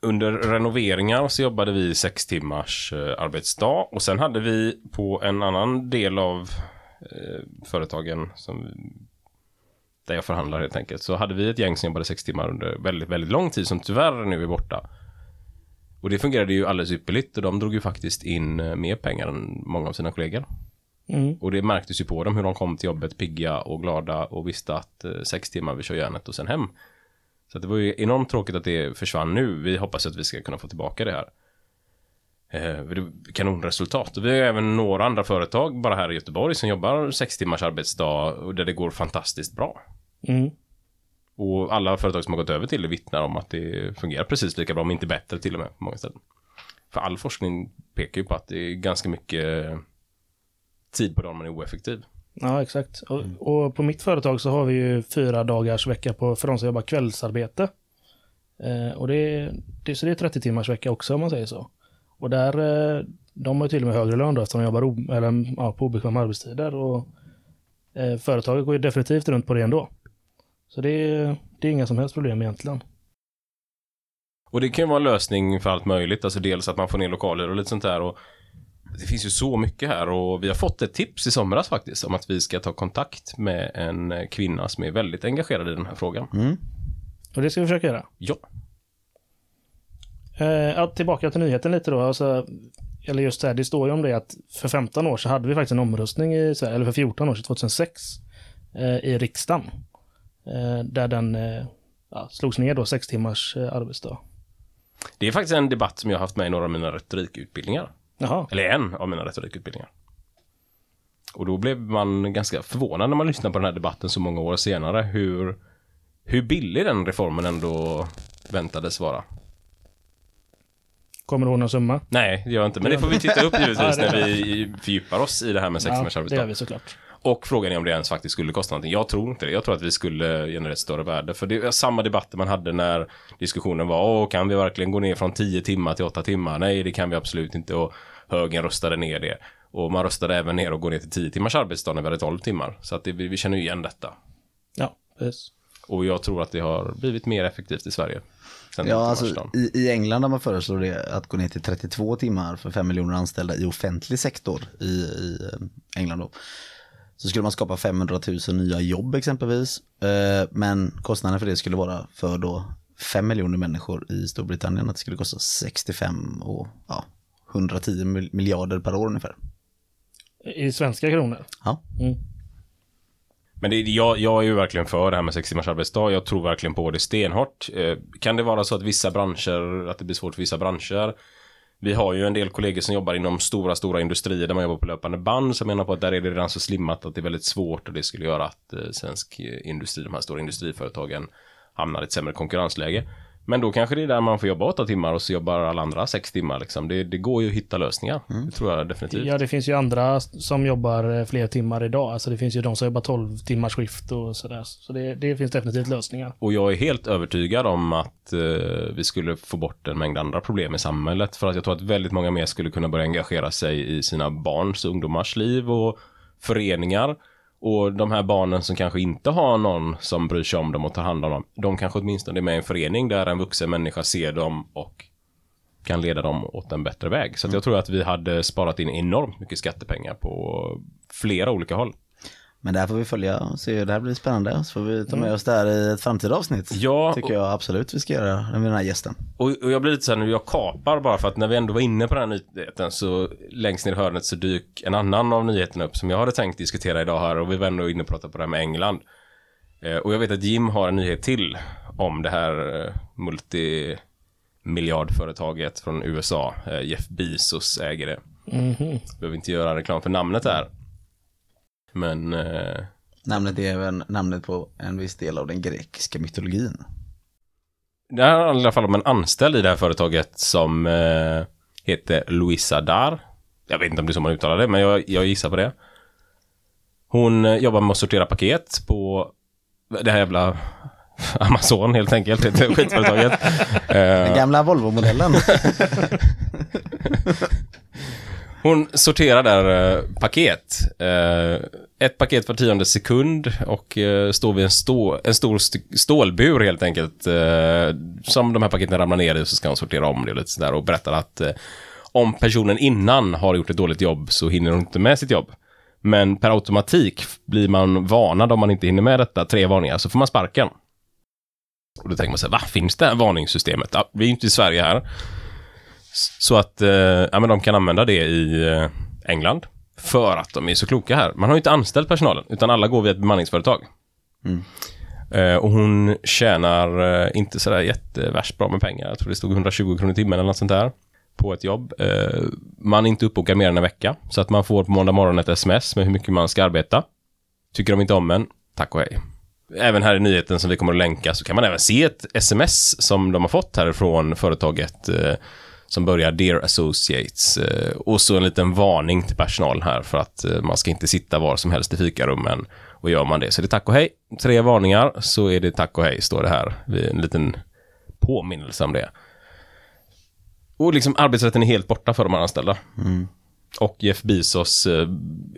under renoveringar så jobbade vi 6 timmars arbetsdag, och sen hade vi på en annan del av företagen där jag förhandlar helt enkelt, så hade vi ett gäng som jobbade 6 timmar under väldigt, väldigt lång tid som tyvärr nu är borta. Och det fungerade ju alldeles ypperligt, och de drog ju faktiskt in mer pengar än många av sina kollegor. Mm. Och det märktes ju på dem hur de kom till jobbet pigga och glada och visste att 6 timmar vi kör järnet och sen hem. Så det var ju enormt tråkigt att det försvann nu. Vi hoppas att vi ska kunna få tillbaka det här. kanonresultat. Vi har även några andra företag bara här i Göteborg som jobbar 6 timmars arbetsdag och där det går fantastiskt bra. Mm. Och alla företag som har gått över till det vittnar om att det fungerar precis lika bra, om inte bättre till och med på många ställen. För all forskning pekar ju på att det är ganska mycket tid på dagen man är oeffektiv. Ja, exakt. Och på mitt företag så har vi ju 4 dagars vecka för de som jobbar kvällsarbete. Och så det är 30 timmars vecka också, om man säger så. Och där, de har till och med högre lön då, eftersom de jobbar på obekväma arbetstider. Och företaget går ju definitivt runt på det ändå. Så det är inga som helst problem egentligen. Och det kan ju vara en lösning för allt möjligt. Alltså dels att man får ner lokaler och lite sånt där. Och det finns ju så mycket här. Och vi har fått ett tips i somras faktiskt om att vi ska ta kontakt med en kvinna som är väldigt engagerad i den här frågan. Mm. Och det ska vi försöka göra? Ja. Tillbaka till nyheten lite då. Alltså, eller just det här, det står ju om det att för 15 år så hade vi faktiskt en omröstning i Sverige, eller för 14 år sedan, 2006, i riksdagen. Där den slogs ner då 6 timmars arbetsdag. Det är faktiskt en debatt som jag har haft med i några av mina retorikutbildningar. Jaha. Eller en av mina retorikutbildningar. Och då blev man ganska förvånad när man lyssnade på den här debatten så många år senare hur billig den reformen ändå väntades vara. Kommer du ihåg någon summa? Nej, det gör jag inte. Men det får vi titta upp givetvis när vi fördjupar oss i det här med 6 timmars arbetsdag. Det gör vi såklart. Och frågan är om det ens faktiskt skulle kosta någonting. Jag tror inte det. Jag tror att vi skulle generera ett större värde. För det är samma debatter man hade när diskussionen var kan vi verkligen gå ner från 10 timmar till 8 timmar? Nej, det kan vi absolut inte. Och högern röstade ner det. Och man röstade även ner och går ner till 10 timmars arbetsdag när vi hade 12 timmar. Så att vi känner ju igen detta. Ja, precis. Och jag tror att det har blivit mer effektivt i Sverige. Ja, alltså, i England där man föreslår det att gå ner till 32 timmar för 5 miljoner anställda i offentlig sektor i England då. Så skulle man skapa 500 000 nya jobb exempelvis. Men kostnaden för det skulle vara för då 5 miljoner människor i Storbritannien. Att det skulle kosta 65 och 110 miljarder per år ungefär. I svenska kronor? Ja. Mm. Men jag är ju verkligen för det här med 6 timmars arbetsdag. Jag tror verkligen på det stenhårt. Kan det vara så att det blir svårt för vissa branscher? Vi har ju en del kollegor som jobbar inom stora industrier där man jobbar på löpande band, som menar på att där är det redan så slimmat att det är väldigt svårt, och det skulle göra att svensk industri, de här stora industriföretagen, hamnar i ett sämre konkurrensläge. Men då kanske det är där man får jobba 8 timmar och så jobbar alla andra 6 timmar. Liksom. Det går ju att hitta lösningar, det tror jag definitivt. Ja, det finns ju andra som jobbar fler timmar idag. Alltså, det finns ju de som jobbar 12 timmars skift och sådär. Så det finns definitivt lösningar. Och jag är helt övertygad om att vi skulle få bort en mängd andra problem i samhället. För att jag tror att väldigt många mer skulle kunna börja engagera sig i sina barns och ungdomars liv och föreningar. Och de här barnen som kanske inte har någon som bryr sig om dem och tar hand om dem, de kanske åtminstone är med i en förening där en vuxen människa ser dem och kan leda dem åt en bättre väg. Så att jag tror att vi hade sparat in enormt mycket skattepengar på flera olika håll. Men där får vi följa och se hur det här blir spännande. Så får vi ta med oss det här i ett framtida avsnitt. Ja, tycker jag absolut vi ska göra med den här gästen. Och jag blir lite så här nu, jag kapar bara för att när vi ändå var inne på den här nyheten så längst ner i hörnet så dyk en annan av nyheterna upp som jag hade tänkt diskutera idag här, och vi var ändå inne och pratade på det här med England. Och jag vet att Jim har en nyhet till om det här multimiljardföretaget från USA. Jeff Bezos äger det. Mm-hmm. Behöver inte göra reklam för namnet där. Men namnet är även namnet på en viss del av den grekiska mytologin. Det här är i alla fall om en anställd i det här företaget som heter Louisa Dar. Jag vet inte om det är så man uttalar det, men jag gissar på det. Hon jobbar med att sortera paket på det här jävla Amazon helt enkelt, heter skitföretaget. Den gamla Volvo-modellen. Hon sorterar där paket. Ett paket var 10:e sekund och står vid en stor stålbur helt enkelt som de här paketen ramlar ner i, så ska hon sortera om det och lite sådär, och berättar att om personen innan har gjort ett dåligt jobb så hinner hon inte med sitt jobb. Men per automatik blir man varnad om man inte hinner med detta. 3 varningar så får man sparken. Och då tänker man så här, vad finns det här varningssystemet? Ja, vi är ju inte i Sverige här. Så att men de kan använda det i England för att de är så kloka här. Man har ju inte anställt personalen, utan alla går via ett bemanningsföretag. Mm. Och hon tjänar inte sådär jättevärst bra med pengar. Jag tror det stod 120 kronor i timmen eller något sånt där. på ett jobb. Man är inte uppbokad mer än en vecka. Så att man får på måndag morgon ett sms med hur mycket man ska arbeta. Tycker de inte om en, tack och hej. Även här i nyheten som vi kommer att länka så kan man även se ett sms som de har fått härifrån företaget som börjar Dear Associates. Och så en liten varning till personal här för att man ska inte sitta var som helst i fikarummen. Och gör man det så är det tack och hej. 3 varningar så är det tack och hej står det här. En liten påminnelse om det. Och liksom arbetsrätten är helt borta för de här anställda. Mm. Och Jeff Bezos,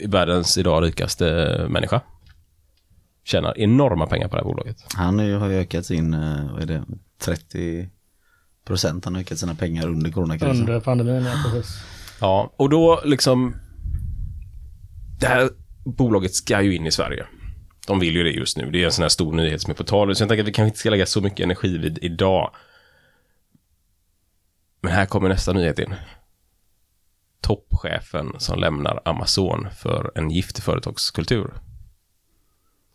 världens idag rikaste människa, tjänar enorma pengar på det här bolaget. Han har ju ökat sin, vad är det, 30%. Han har ökat sina pengar under coronakrisen. Under pandemin, ja, precis. Ja, och då liksom det här bolaget ska ju in i Sverige. De vill ju det just nu. Det är en sån här stor nyhet som är på tal. Så jag tänker att vi kanske inte ska lägga så mycket energi vid idag. Men här kommer nästa nyhet in. Toppchefen som lämnar Amazon för en giftig företagskultur.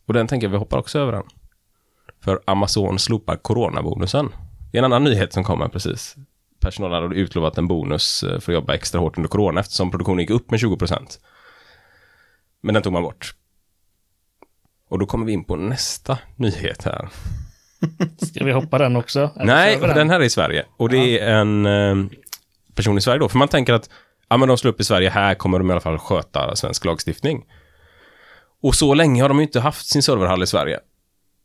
Och den tänker vi hoppar också över den. För Amazon slopar coronabonusen. Det är en annan nyhet som kommer precis. Personalen hade utlovat en bonus för att jobba extra hårt under corona eftersom produktionen gick upp med 20%. Men den tog man bort. Och då kommer vi in på nästa nyhet här. Ska vi hoppa den också? Nej, den här är i Sverige. Och det är en person i Sverige då. För man tänker att ja, men de slår upp i Sverige. Här kommer de i alla fall sköta svensk lagstiftning. Och så länge har de ju inte haft sin serverhall i Sverige.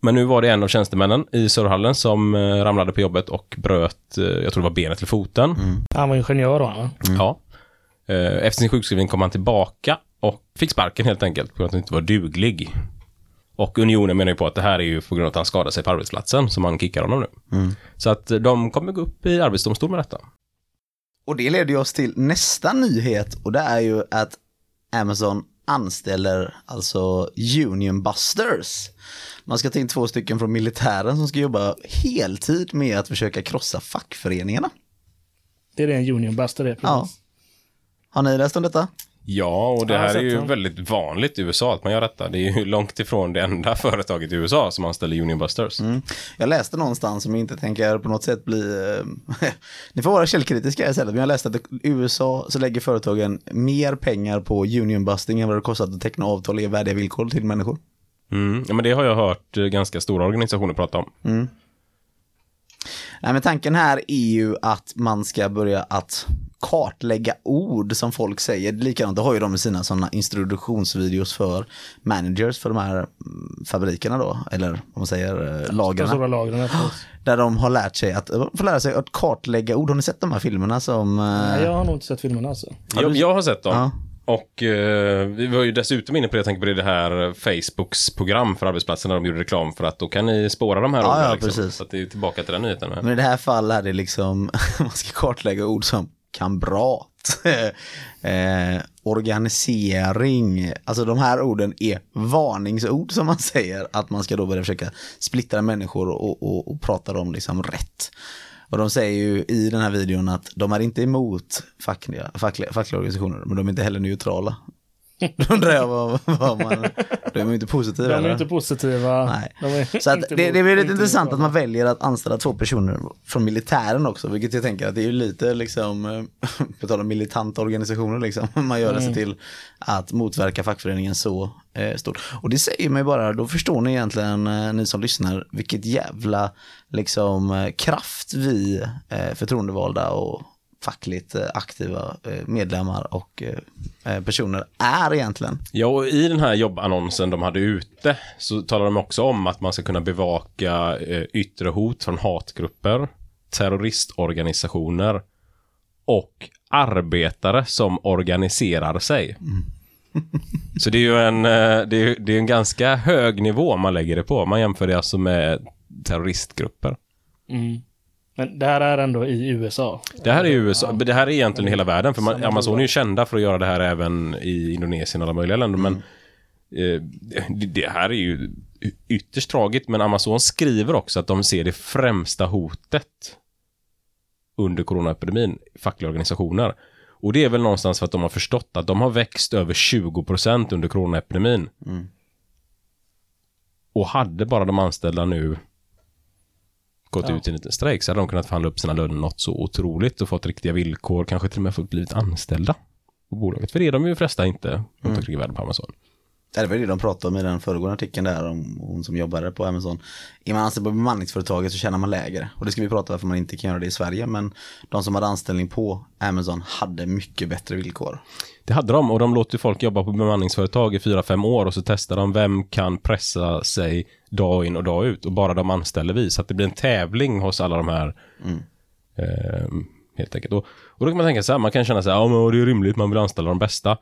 Men nu var det en av tjänstemännen i serverhallen som ramlade på jobbet och bröt, jag tror det var benet eller foten. Mm. Han var ingenjör då, va? Mm. Ja. Efter sin sjukskrivning kom han tillbaka och fick sparken helt enkelt på grund av att han inte var duglig. Och Unionen menar ju på att det här är ju på grund av att han skadade sig på arbetsplatsen som man kickar honom nu. Mm. Så att de kommer gå upp i arbetsdomstol med detta. Och det leder oss till nästa nyhet och det är ju att Amazon anställer alltså Union Busters. Man ska ta in 2 stycken från militären som ska jobba heltid med att försöka krossa fackföreningarna. Det är det en Union Buster är. Ja. Har ni läst om detta? Ja, och det här är ju väldigt vanligt i USA att man gör detta. Det är ju långt ifrån det enda företaget i USA som anställer Union Busters. Mm. Jag läste någonstans som jag inte tänker på något sätt bli... Ni får vara källkritiska istället, men jag läste att i USA så lägger företagen mer pengar på Union Busting än vad det kostat att teckna avtal och ge värdiga villkor till människor. Mm. Ja, men det har jag hört ganska stora organisationer prata om. Mm. Nej, men tanken här är ju att man ska börja att kartlägga ord som folk säger. Likadant, det har ju de sina sådana instruktionsvideos för managers för de här fabrikerna då, eller vad man säger, lagren. Där de har lärt sig att kartlägga ord. Har ni sett de här filmerna som... Nej, jag har nog inte sett filmerna alltså. Jag har sett dem. Ja. Och vi var ju dessutom inne på det, jag tänker på det här Facebooks program för arbetsplatsen där de gjorde reklam för att då kan ni spåra de här orden. Ja, liksom, precis. Så att det är tillbaka till den nyheten. Men i det här fallet är det liksom, man ska kartlägga ord som kambrat, organisering. Alltså de här orden är varningsord som man säger att man ska då börja försöka splittra människor och prata dem liksom rätt. Och de säger ju i den här videon att de är inte emot fackliga organisationer, men de är inte heller neutrala. Då undrar jag vad man... De är ju inte positiva. De är eller? Inte positiva. Nej. Så att det blir lite intressant att man väljer att anställa 2 personer från militären också, vilket jag tänker att det är ju lite liksom betala militanta organisationer liksom. Man gör det till att motverka fackföreningen så stort. Och det säger mig bara, då förstår ni egentligen ni som lyssnar vilket jävla liksom kraft vi förtroendevalda och fackligt aktiva medlemmar och personer är egentligen. Ja, och i den här jobbannonsen de hade ute så talar de också om att man ska kunna bevaka yttre hot från hatgrupper, terroristorganisationer och arbetare som organiserar sig. Mm. Så det är ju en ganska hög nivå man lägger det på. Man jämför det alltså med terroristgrupper. Mm. Men det här är ändå i USA. Det här är i USA, men det här är egentligen i hela världen. För Amazon är ju kända för att göra det här även i Indonesien och alla möjliga länder. Men det här är ju ytterst tragiskt. Men Amazon skriver också att de ser det främsta hotet under coronaepidemin, fackliga organisationer. Och det är väl någonstans för att de har förstått att de har växt över 20% under coronaepidemin. Mm. Och hade bara de anställda nu gått ut i en liten strejk, så hade de kunnat förhandla upp sina löner något så otroligt och fått riktiga villkor, kanske till och med fått blivit anställda på bolaget. För det är de ju flesta inte runt omkring världen på Amazon. Det var det de pratade om i den föregående artikeln där, om hon som jobbade på Amazon. Är man anställd på bemanningsföretaget så tjänar man lägre. Och det ska vi prata om varför man inte kan göra det i Sverige. Men de som hade anställning på Amazon hade mycket bättre villkor. Det hade de, och de låter folk jobba på bemanningsföretag i 4-5 år och så testar de vem kan pressa sig dag in och dag ut. Och bara de anställer vi. Så att det blir en tävling hos alla de här... helt enkelt. Och då kan man tänka så här, man kan känna så här, ja men det är rimligt, man vill anställa de bästa.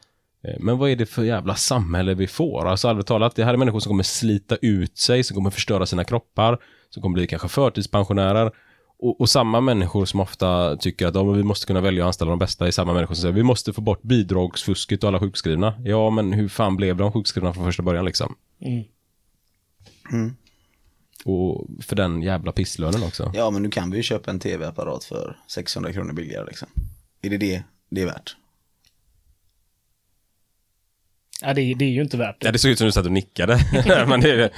Men vad är det för jävla samhälle vi får? Alltså alldeles talat, det här är människor som kommer slita ut sig, som kommer förstöra sina kroppar, som kommer bli kanske förtidspensionärer, och samma människor som ofta tycker att vi måste kunna välja att anställa de bästa är samma människor som säger vi måste få bort bidragsfusket och alla sjukskrivna. Ja, men hur fan blev de sjukskrivna från första början liksom? Och för den jävla pisslönen också. Ja, men nu kan vi ju köpa en tv-apparat för 600 kronor billigare liksom. Är det är värt? Ja, det är ju inte värt det. Ja, det såg ut som du satt och nickade. Men det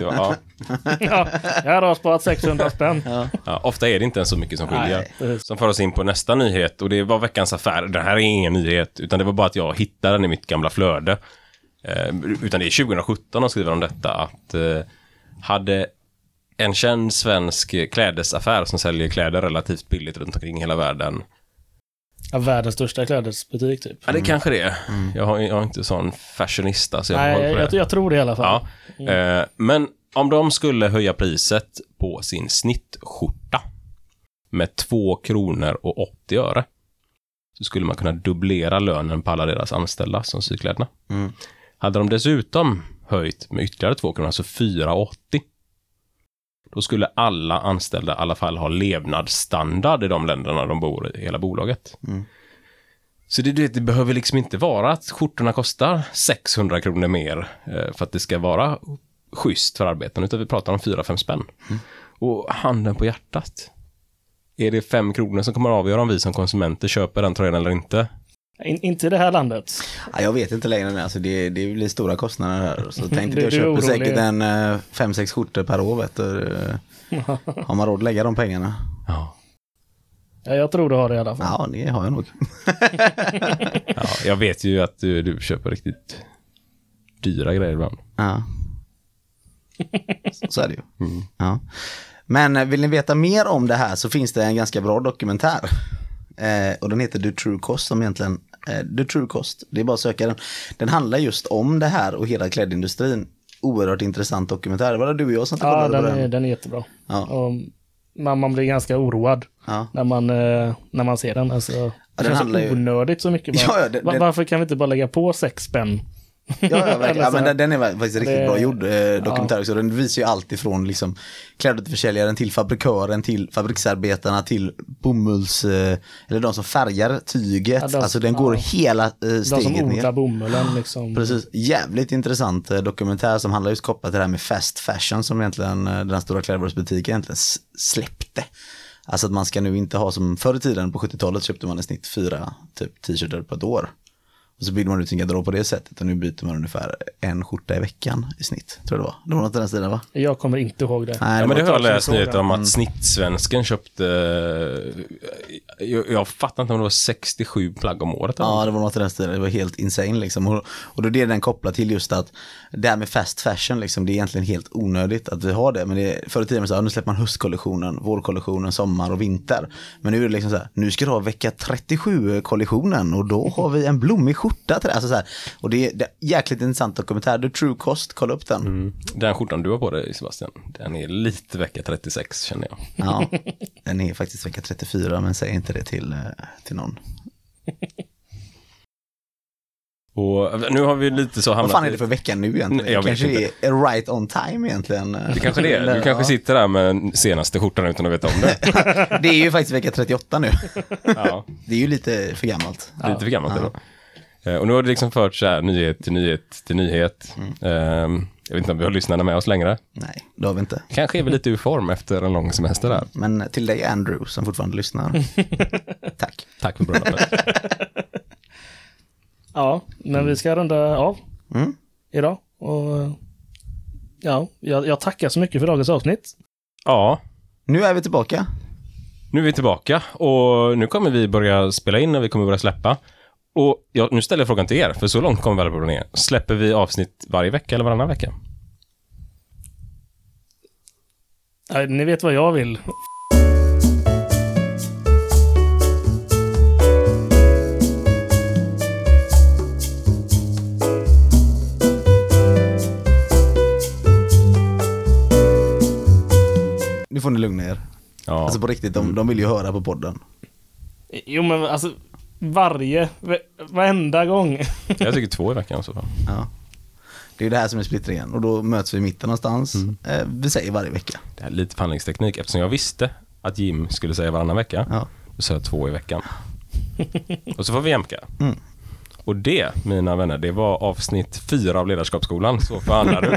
var, ja. Ja, jag har sparat 600 spänn. Ja, ofta är det inte ens så mycket som skiljer. Som för oss in på nästa nyhet. Och det var veckans affär. Det här är ingen nyhet, utan det var bara att jag hittade den i mitt gamla flöde. Utan det är 2017 de skriver om detta. Att hade en känd svensk klädesaffär som säljer kläder relativt billigt runt omkring hela världen. Ja, världens största klädesbutik typ. Ja, det kanske det är. Jag har inte sån fashionista så jag har hållit på det. Jag tror det i alla fall. Ja. Men om de skulle höja priset på sin snittskjorta med 2 kronor och 80 öre, så skulle man kunna dubblera lönen på alla deras anställda som syr kläderna. Hade de dessutom höjt med ytterligare 2 kronor, alltså 4,80, då skulle alla anställda i alla fall ha levnadsstandard i de länderna de bor i, hela bolaget. Så det behöver liksom inte vara att skjortorna kostar 600 kronor mer för att det ska vara schysst för arbeten, utan vi pratar om 4-5 spänn. Och handen på hjärtat, är det 5 kronor som kommer att avgöra om vi som konsumenter köper den tröjan eller inte? Inte i det här landet. Ja, jag vet inte längre. Alltså det blir stora kostnader här. Så tänkte jag köper säkert en 5-6 skjortor per år. Vet du. Har man råd att lägga de pengarna? Ja, jag tror du har det i alla fall. Ja, det har jag nog. Ja, jag vet ju att du köper riktigt dyra grejer ibland. Ja. Så är det ju. Ja. Men vill ni veta mer om det här så finns det en ganska bra dokumentär. Och den heter The True Cost, som egentligen The True Cost, det är bara att söka den. Den handlar just om det här och hela klädindustrin. Oerhört intressant dokumentär. Det var det du och jag som kollade på den. Ja, den är jättebra. Ja. Och man blir ganska oroad när man ser den. Alltså, det känns så onödigt så mycket. Varför kan vi inte bara lägga på 6 spänn? Men den är faktiskt riktigt bra gjord dokumentär också. Den visar ju allt ifrån liksom klädutförsäljaren till fabrikören, till fabriksarbetarna, till bomulls eller de som färgar tyget. Alltså den går hela steget ner. De som odlar bomullen liksom. Precis, jävligt intressant dokumentär som handlar just kopplat till det här med fast fashion, som egentligen den stora klädvarusbutiken egentligen släppte. Alltså att man ska nu inte ha som förr i tiden. På 70-talet köpte man i snitt 4 typ t-shirtar på ett år. Och så byter man ut sin garderob på det sättet, och nu byter man ungefär 1 skjorta i veckan i snitt, tror jag det var. Det var något i den stilen, va? Jag kommer inte ihåg det. Nej, men det har läst nyheter om att snittsvensken köpte, jag fattar inte om det var 67 plagg om året. Eller? Ja, det var något i den stilen. Det var helt insane liksom. Och då är det den kopplat till just att det här med fast fashion liksom, det är egentligen helt onödigt att vi har det. Men det, förr i tiden så här, nu släpper man höstkollektionen, vårkollektionen, sommar och vinter. Men nu är det liksom så här, nu ska du ha vecka 37-kollektionen och då har vi en blommig skjorta till det. Alltså så här. Och det är jäkligt intressant dokumentär. The True Cost, kolla upp den. Den skjortan du har på dig, Sebastian, den är lite vecka 36, känner jag. Ja, den är faktiskt vecka 34, men säg inte det till någon. Och nu har vi lite så hamnat... Vad fan är det för veckan nu egentligen? Jag kanske vet inte. Är right on time egentligen. Det kanske det är. Du kanske sitter där med senaste skjortan utan att veta om det. Det är ju faktiskt vecka 38 nu. Ja. Det är ju lite för gammalt. Lite för gammalt då. Och nu har det liksom fört så här nyhet till nyhet till nyhet. Jag vet inte om vi har lyssnarna med oss längre. Nej, det har vi inte. Kanske är vi lite ur form efter en lång semester där. Men till dig, Andrew, som fortfarande lyssnar. Tack. Tack för bröllopet. Ja, men vi ska runda av idag. Och ja, jag tackar så mycket för dagens avsnitt. Ja, Nu är vi tillbaka. Och nu kommer vi börja spela in och vi kommer börja släppa. Och jag, nu ställer jag frågan till er, för så långt kommer väl ner. Släpper vi avsnitt varje vecka eller varannan vecka? Nej, ni vet vad jag vill. Nu får ni lugna er. Ja. Alltså på riktigt, de vill ju höra på podden. Jo, men alltså varenda gång. Jag tycker 2 i veckan så fall. Ja. Det är ju det här som är splittringen. Och då möts vi i mitten någonstans. Vi säger varje vecka. Det här är lite förhandlingsteknik. Eftersom jag visste att Jim skulle säga varannan vecka, då säger jag 2 i veckan. Och så får vi jämka. Och det, mina vänner, det var avsnitt 4 av Ledarskapsskolan. Så förhandlar du.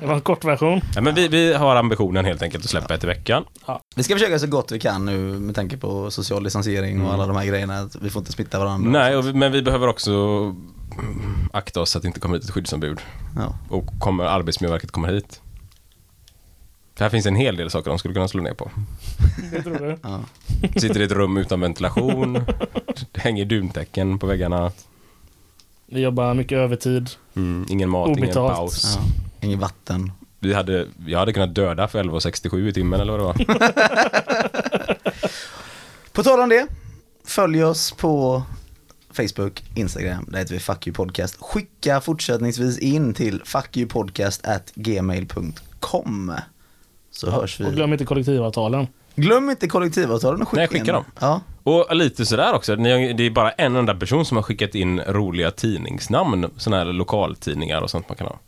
Det var en kort version. Ja, men vi har ambitionen helt enkelt att släppa ett i veckan. Ja. Vi ska försöka så gott vi kan nu med tanke på social distansering och alla de här grejerna. Vi får inte smitta varandra. Nej, men vi behöver också akta oss att inte komma hit ett skyddsombud. Ja. Och Arbetsmiljöverket kommer hit. För här finns en hel del saker de skulle kunna slå ner på. Det tror jag. Ja. Sitter i ett rum utan ventilation. Det hänger duntäcken på väggarna. Vi jobbar mycket övertid. Ingen mat, obetalt. Ingen paus. Ja. Ingen vatten. Jag hade kunnat döda för 11,67 i timmen eller vad det var. På tal om det, följ oss på Facebook, Instagram, där heter vi Fuck You Podcast. Skicka fortsättningsvis in till fuckyoupodcast@gmail.com. Så hörs vi. Och glöm inte kollektivavtalen. Och skicka dem. Ja. Och lite sådär också. Det är bara en enda person som har skickat in roliga tidningsnamn. Sådana här lokaltidningar och sånt man kan ha.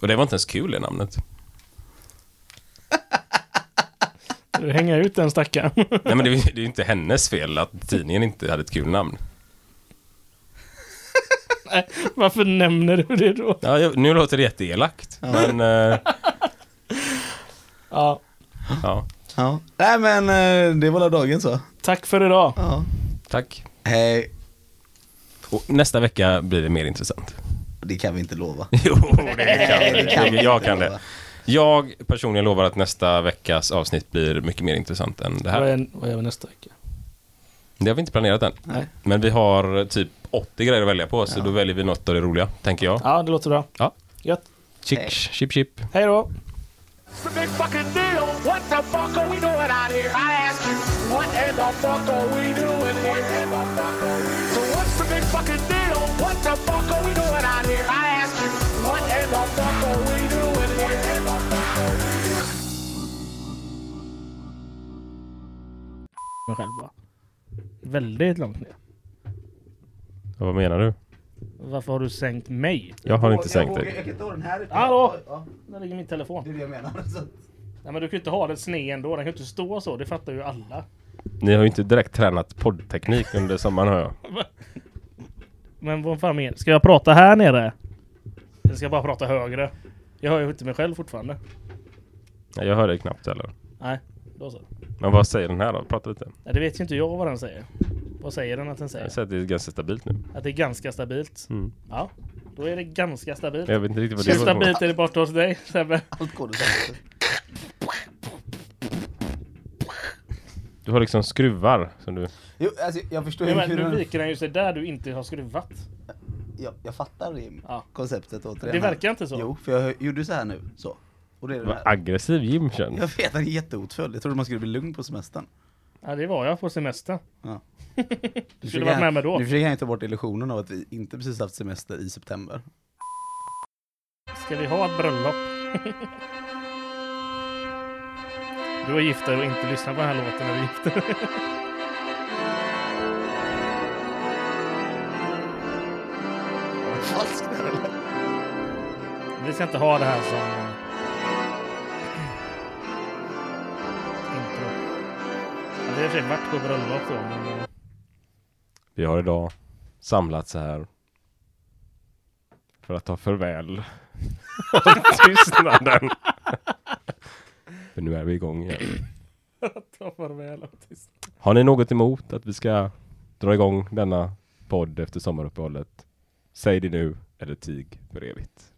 Och det var inte ens kul i namnet. Du hänger ut den stackaren. Nej, men det är ju inte hennes fel att tidningen inte hade ett kul namn. Nej, varför nämner du det då? Ja, nu låter det jätteelakt. Ja. Men... Ja. Nej, men det var dagen så. Tack för idag. Ja. Tack. Hej. Och nästa vecka blir det mer intressant. Det kan vi inte lova. Jo, det kan vi. Jag kan det. Jag personligen lovar att nästa veckas avsnitt blir mycket mer intressant än det här. Vad gör vi nästa vecka? Det har vi inte planerat än. Nej. Men vi har typ 80 grejer att välja på, så då väljer vi något av det roliga, tänker jag. Ja, det låter bra. Ja. Gött. Chip. Hej då. It's the big fucking deal. What the fuck are we doing out here? I ask you, what in the fuck are we doing here? So what's the big fucking deal? What the fuck are we doing out here? I ask you, what in the fuck are we doing here? Jag själv var väldigt långt ner. Ja, vad menar du? Varför har du sänkt mig? Jag har inte sänkt dig. Jag kan ta den här. Hallå! Ja. Där ligger min telefon. Det är det jag menar. Så. Nej, men du kan ju inte ha den sned ändå. Den kan ju inte stå så. Det fattar ju alla. Ni har ju inte direkt tränat poddteknik under sommaren, hör jag. Men vad fan mer? Ska jag prata här nere? Eller ska jag bara prata högre? Jag hör ju inte mig själv fortfarande. Nej, jag hör dig knappt heller. Nej, då så. Men vad säger den här då? Prata lite. Nej, det vet ju inte jag vad den säger. Vad säger den att den säger? Jag säger att det är ganska stabilt nu. Att det är ganska stabilt? Mm. Ja, då är det ganska stabilt. Jag vet inte riktigt vad det är. Stabilt är det borta hos dig, Sebbe. Allt går det så. Du har liksom skruvar som du... Jo, alltså, jag förstår ju hur... Nu viker den ju sig där du inte har skruvat. Jag fattar det konceptet återigen. Det verkar inte så. Jo, för jag gjorde så här nu. Så. Och det är det här. Aggressiv Jim känns. Jag vet, han är jätteotföljd. Jag trodde man skulle bli lugn på semestern. Ja, det var jag på semester. Ja. Du skulle vara med mig då. Nu försöker jag inte ta bort illusionen av att vi inte precis haft semester i september. Ska vi ha ett bröllop? Du är gifter och inte lyssnar på den här låten när du är gifter. Falskt, eller? Vi ska inte ha det här som... Det är vart på bröllop då, men... Vi har idag samlats här för att ta farväl av tystnaden. För nu är vi igång igen. Ta farväl av tystnaden. Har ni något emot att vi ska dra igång denna podd efter sommaruppehållet? Säg det nu eller tig för evigt.